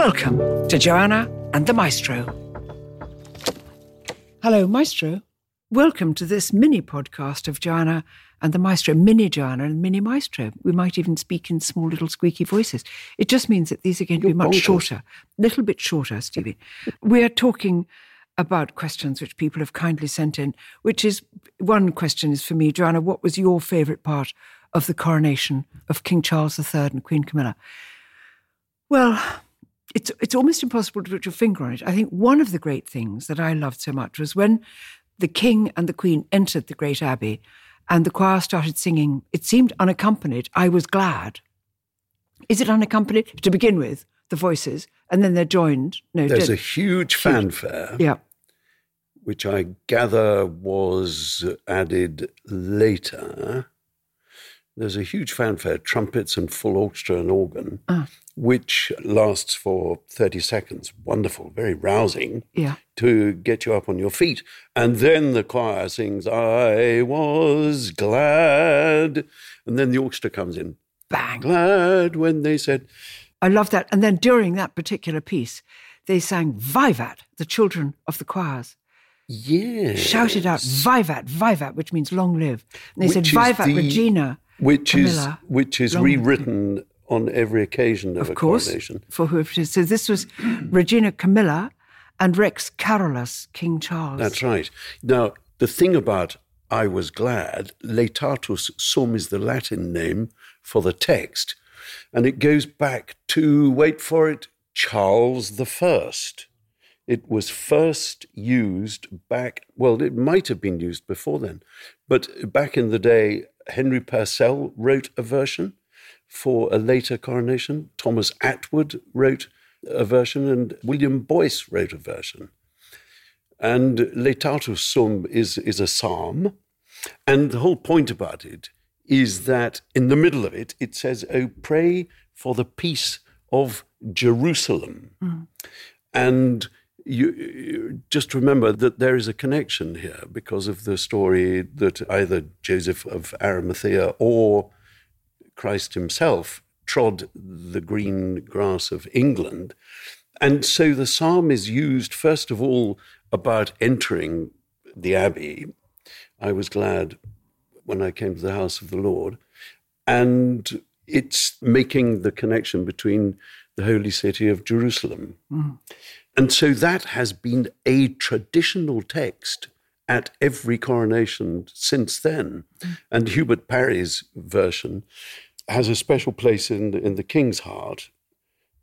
Welcome to Joanna and the Maestro. Hello, Maestro. Welcome to this mini-podcast of Joanna and the Maestro, mini Joanna and mini Maestro. We might even speak in small little squeaky voices. It just means that these are going to be much shorter, a little bit shorter, Stevie. We are talking about questions which people have kindly sent in, which is, one question is for me, Joanna, what was your favourite part of the coronation of King Charles III and Queen Camilla? Well, it's almost impossible to put your finger on it. I think one of the great things that I loved so much was when the King and the Queen entered the Great Abbey and the choir started singing, it seemed unaccompanied, I was glad. Is it unaccompanied? To begin with, the voices, and then they're joined. No, there's a huge fanfare, yeah, which I gather was added later. There's a huge fanfare, trumpets and full orchestra and organ, which lasts for 30 seconds. Wonderful, very rousing, to get you up on your feet. And then the choir sings, I was glad. And then the orchestra comes in. Bang. Glad when they said. I love that. And then during that particular piece, they sang Vivat, the children of the choirs. Yes. Shouted out, Vivat, Vivat, which means long live. And they which said, Vivat, Regina. Which is rewritten on every occasion of a coronation. Of course, for whoever it is. So this was Regina Camilla and Rex Carolus, King Charles. That's right. Now, the thing about I was glad, Laetatus Sum is the Latin name for the text, and it goes back to, wait for it, Charles the First. It was first used back, well, it might have been used before then, but back in the day, Henry Purcell wrote a version for a later coronation. Thomas Atwood wrote a version, and William Boyce wrote a version. And Laetatus Sum is a psalm. And the whole point about it is that in the middle of it, it says, oh, pray for the peace of Jerusalem. Mm. And you just remember that there is a connection here because of the story that either Joseph of Arimathea or Christ himself trod the green grass of England. And so the psalm is used, first of all, about entering the abbey. I was glad when I came to the house of the Lord. And it's making the connection between the holy city of Jerusalem. Mm. And so that has been a traditional text at every coronation since then. And Hubert Parry's version has a special place in the King's heart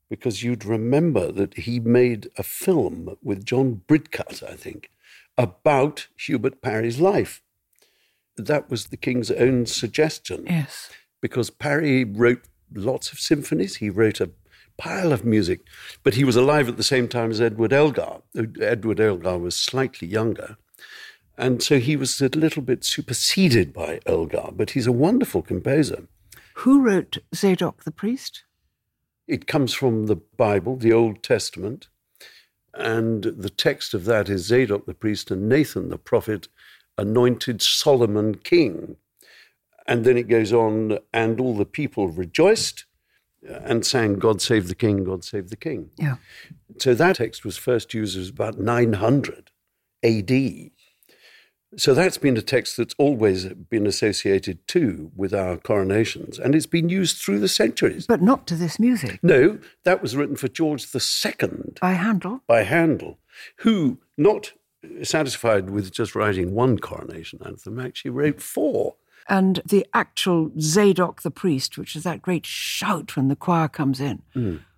because you'd remember that he made a film with John Bridcut, I think, about Hubert Parry's life. That was the King's own suggestion. Yes. Because Parry wrote lots of symphonies. He wrote a pile of music, but he was alive at the same time as Edward Elgar. Edward Elgar was slightly younger, and so he was a little bit superseded by Elgar, but he's a wonderful composer. Who wrote Zadok the Priest? It comes from the Bible, the Old Testament, and the text of that is Zadok the Priest and Nathan the Prophet anointed Solomon king. And then it goes on, and all the people rejoiced and sang, God save the king, God save the king. Yeah. So that text was first used as about 900 AD. So that's been a text that's always been associated too with our coronations, and it's been used through the centuries. But not to this music. No, that was written for George II. By Handel. By Handel, who, not satisfied with just writing one coronation anthem, actually wrote four. And the actual Zadok the Priest, which is that great shout when the choir comes in,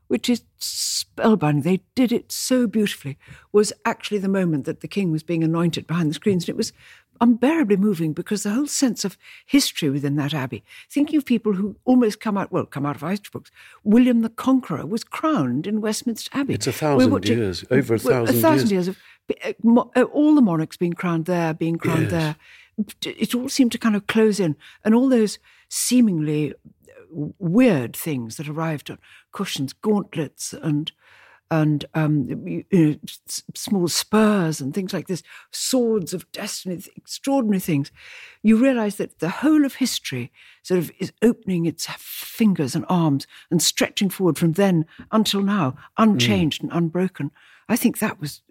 which is spellbinding, they did it so beautifully, was actually the moment that the King was being anointed behind the screens. And it was unbearably moving because the whole sense of history within that abbey, thinking of people who almost come out of history books, William the Conqueror was crowned in Westminster Abbey. It's 1,000 years, over 1,000 years. 1,000 years of all the monarchs being crowned there. It all seemed to kind of close in. And all those seemingly weird things that arrived on cushions, gauntlets and and small spurs and things like this, swords of destiny, extraordinary things, you realize that the whole of history sort of is opening its fingers and arms and stretching forward from then until now, unchanged and unbroken. I think that was,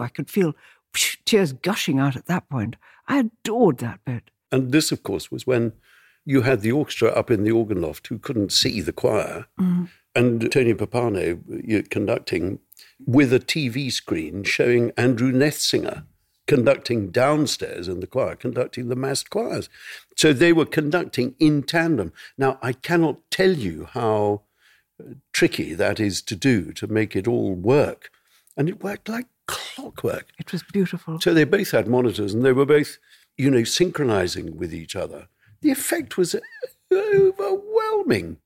I could feel tears gushing out at that point. I adored that bit. And this, of course, was when you had the orchestra up in the organ loft who couldn't see the choir, and Tony Pappano conducting with a TV screen showing Andrew Nethsinger conducting downstairs in the choir, conducting the massed choirs. So they were conducting in tandem. Now, I cannot tell you how tricky that is to do, to make it all work. And it worked like clockwork. It was beautiful. So they both had monitors and they were both, you know, synchronizing with each other. The effect was overwhelming.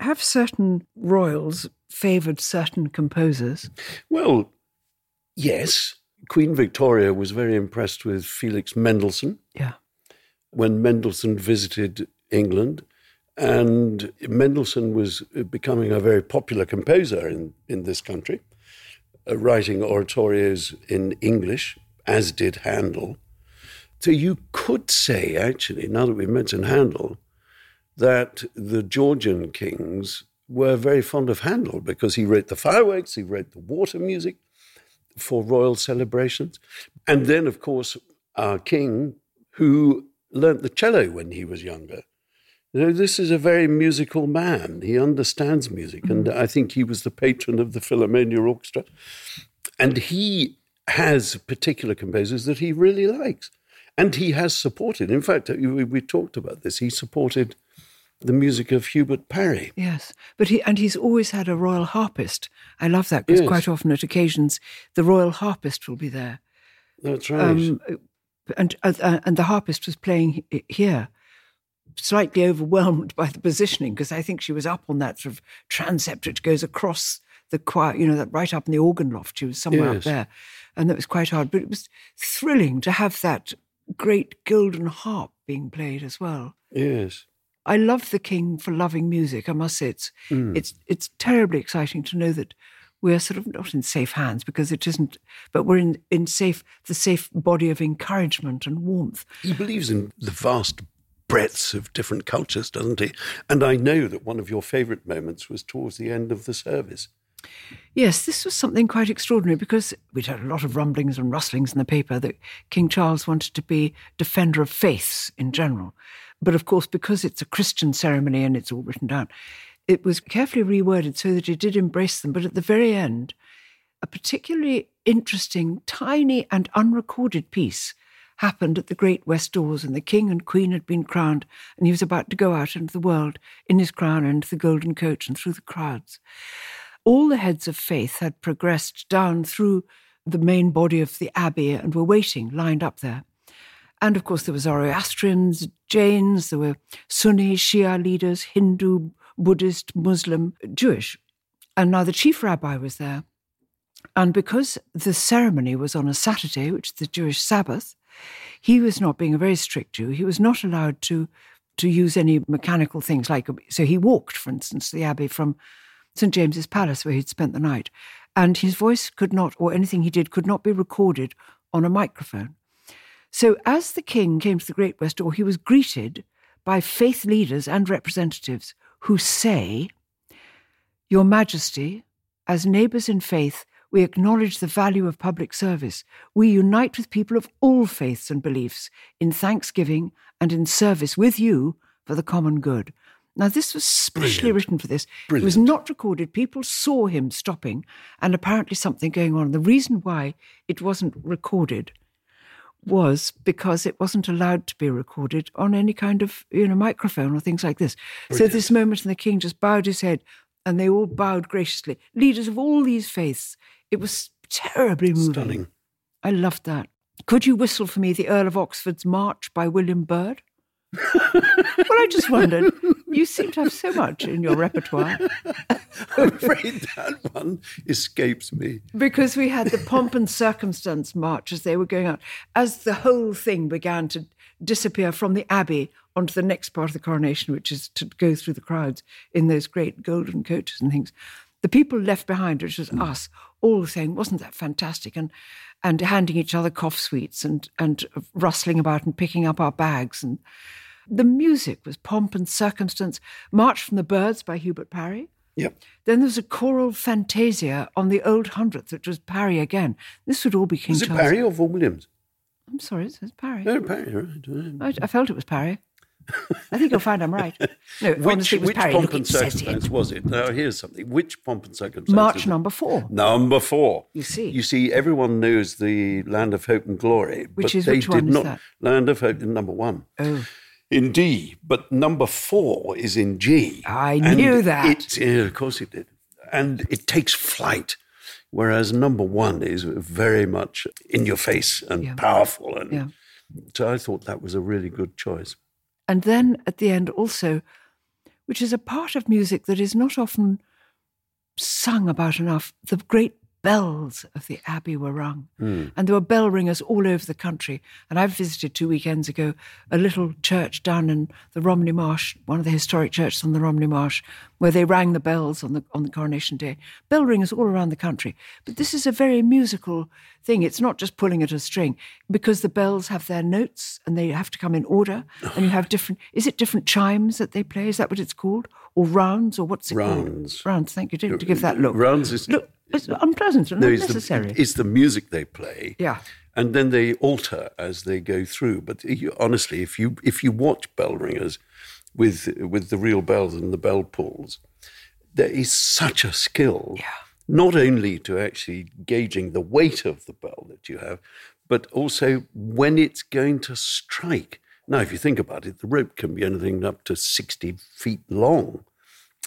Have certain royals favoured certain composers? Well, yes. Queen Victoria was very impressed with Felix Mendelssohn. Yeah. When Mendelssohn visited England, and Mendelssohn was becoming a very popular composer in this country, writing oratorios in English, as did Handel. So you could say, actually, now that we've mentioned Handel, that the Georgian kings were very fond of Handel because he wrote the fireworks, he wrote the water music for royal celebrations. And then, of course, our king, who learnt the cello when he was younger. You know, this is a very musical man. He understands music. And I think he was the patron of the Philharmonia Orchestra. And he has particular composers that he really likes. And he has supported, in fact, we talked about this, he supported the music of Hubert Parry. Yes, but he's always had a royal harpist. I love that because quite often at occasions the royal harpist will be there. That's right. And the harpist was playing here, slightly overwhelmed by the positioning because I think she was up on that sort of transept which goes across the choir, you know, that right up in the organ loft. She was somewhere up there. And that was quite hard. But it was thrilling to have that great golden harp being played as well. Yes. I love the king for loving music, I must say. It's terribly exciting to know that we're sort of not in safe hands because it isn't, but we're in the safe body of encouragement and warmth. He believes in the vast breadths of different cultures, doesn't he? And I know that one of your favourite moments was towards the end of the service. Yes, this was something quite extraordinary because we'd had a lot of rumblings and rustlings in the paper that King Charles wanted to be defender of faiths in general. But of course, because it's a Christian ceremony and it's all written down, it was carefully reworded so that he did embrace them. But at the very end, a particularly interesting, tiny and unrecorded piece happened at the great west doors, and the king and queen had been crowned, and he was about to go out into the world in his crown, into the golden coach and through the crowds. All the heads of faith had progressed down through the main body of the abbey and were waiting, lined up there. And of course there were Zoroastrians, Jains, there were Sunni, Shia leaders, Hindu, Buddhist, Muslim, Jewish. And now the chief rabbi was there. And because the ceremony was on a Saturday, which is the Jewish Sabbath, he was not being a very strict Jew. He was not allowed to use any mechanical things like, so he walked, for instance, the abbey from St. James's Palace, where he'd spent the night, and his voice could not, or anything he did, could not be recorded on a microphone. So as the king came to the Great West Door, he was greeted by faith leaders and representatives who say, "Your Majesty, as neighbours in faith, we acknowledge the value of public service. We unite with people of all faiths and beliefs in thanksgiving and in service with you for the common good." Now, this was specially written for this. Brilliant. It was not recorded. People saw him stopping and apparently something going on. The reason why it wasn't recorded was because it wasn't allowed to be recorded on any kind of, you know, microphone or things like this. Brilliant. So this moment, and the king just bowed his head and they all bowed graciously. Leaders of all these faiths. It was terribly moving. Stunning. I loved that. Could you whistle for me the Earl of Oxford's March by William Byrd? Well, I just wondered, you seem to have so much in your repertoire. I'm afraid that one escapes me. Because we had the Pomp and Circumstance March as they were going out. As the whole thing began to disappear from the abbey onto the next part of the coronation, which is to go through the crowds in those great golden coaches and things, the people left behind, which was us, all saying, wasn't that fantastic? And handing each other cough sweets and rustling about and picking up our bags. And the music was Pomp and Circumstance, March from the Birds by Hubert Parry. Yep. Then there's a choral fantasia on the Old Hundredth, which was Parry again. This would all be King Charles. Was it Parry or Vaughan Williams? I'm sorry, it says Parry. No, Parry, right. I felt it was Parry. I think you'll find I'm right. No, which Pomp and Circumstance was it? Now, here's something. Which Pomp and Circumstance? March number 4. Number 4. You see, everyone knows the Land of Hope and Glory. Which one is that? Land of Hope in number 1. Oh. In D, but number 4 is in G. I knew that. Of course it did. And it takes flight, whereas number 1 is very much in your face and powerful. And so I thought that was a really good choice. And then at the end also, which is a part of music that is not often sung about enough, the great bells of the Abbey were rung. Mm. And there were bell ringers all over the country. And I visited 2 weekends ago a little church down in the Romney Marsh, one of the historic churches on the Romney Marsh, where they rang the bells on the coronation day. Bell ringers all around the country. But this is a very musical thing. It's not just pulling at a string, because the bells have their notes and they have to come in order. And you have different chimes that they play? Is that what it's called? Or rounds, or what's it called? Rounds. Rounds, thank you. Didn't give that look. Rounds is... Look, it's unpleasant and unnecessary. It's the music they play. Yeah. And then they alter as they go through. But honestly, if you watch bell ringers with the real bells and the bell pulls, there is such a skill, not only to actually gauging the weight of the bell that you have, but also when it's going to strike. Now, if you think about it, the rope can be anything up to 60 feet long.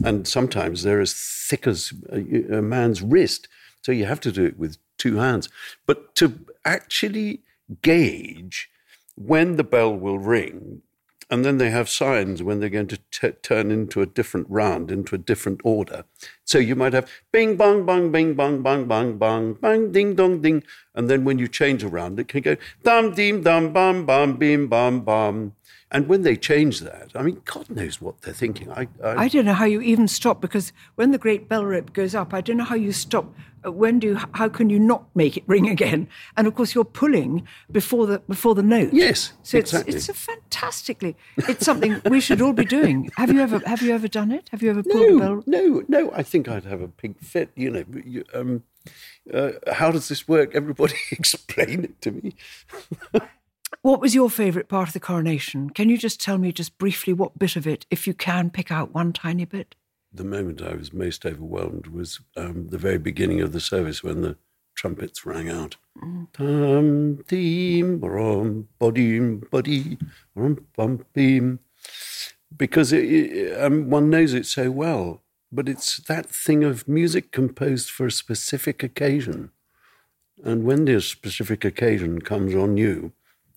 And sometimes they're as thick as a man's wrist. So you have to do it with 2 hands. But to actually gauge when the bell will ring, and then they have signs when they're going to turn into a different round, into a different order. So you might have bing, bong, bong, bong, bong, bang, ding, dong, ding. And then when you change around, it can go dum, dim, dum, bum, bum, bim, bum, bum. And when they change that, I mean, God knows what they're thinking. I don't know how you even stop, because when the great bell rope goes up, I don't know how you stop. How can you not make it ring again? And of course, you're pulling before the note. Yes, so exactly. It's a fantastically. It's something we should all be doing. Have you ever done it? Have you ever pulled a bell? No. I think I'd have a pig fit. You know. How does this work? Everybody explain it to me. What was your favourite part of the coronation? Can you just tell me just briefly what bit of it, if you can pick out one tiny bit? The moment I was most overwhelmed was the very beginning of the service when the trumpets rang out. Tam, tim, rom, bodim, body, rom, bum, bim. Because one knows it so well, but it's that thing of music composed for a specific occasion. And when this specific occasion comes on you,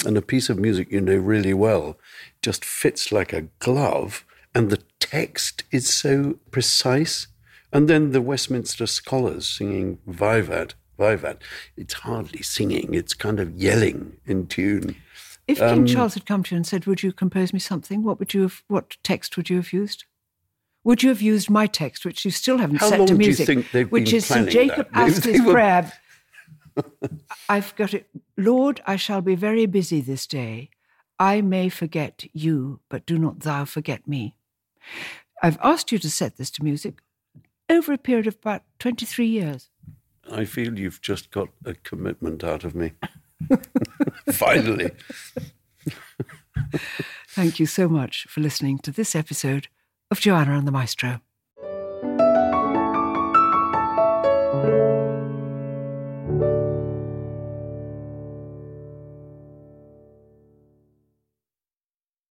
and a piece of music you know really well just fits like a glove, and the text is so precise. And then the Westminster scholars singing Vivat, Vivat. It's hardly singing, it's kind of yelling in tune. If King Charles had come to you and said, would you compose me something, what text would you have used? Would you have used my text, which you still haven't set to music? How long do you think they've been planning that? Which is St. Jacob Astley's prayer. I've got it. Lord, I shall be very busy this day. I may forget you, but do not thou forget me. I've asked you to set this to music over a period of about 23 years. I feel you've just got a commitment out of me. Finally. Thank you so much for listening to this episode of Joanna and the Maestro.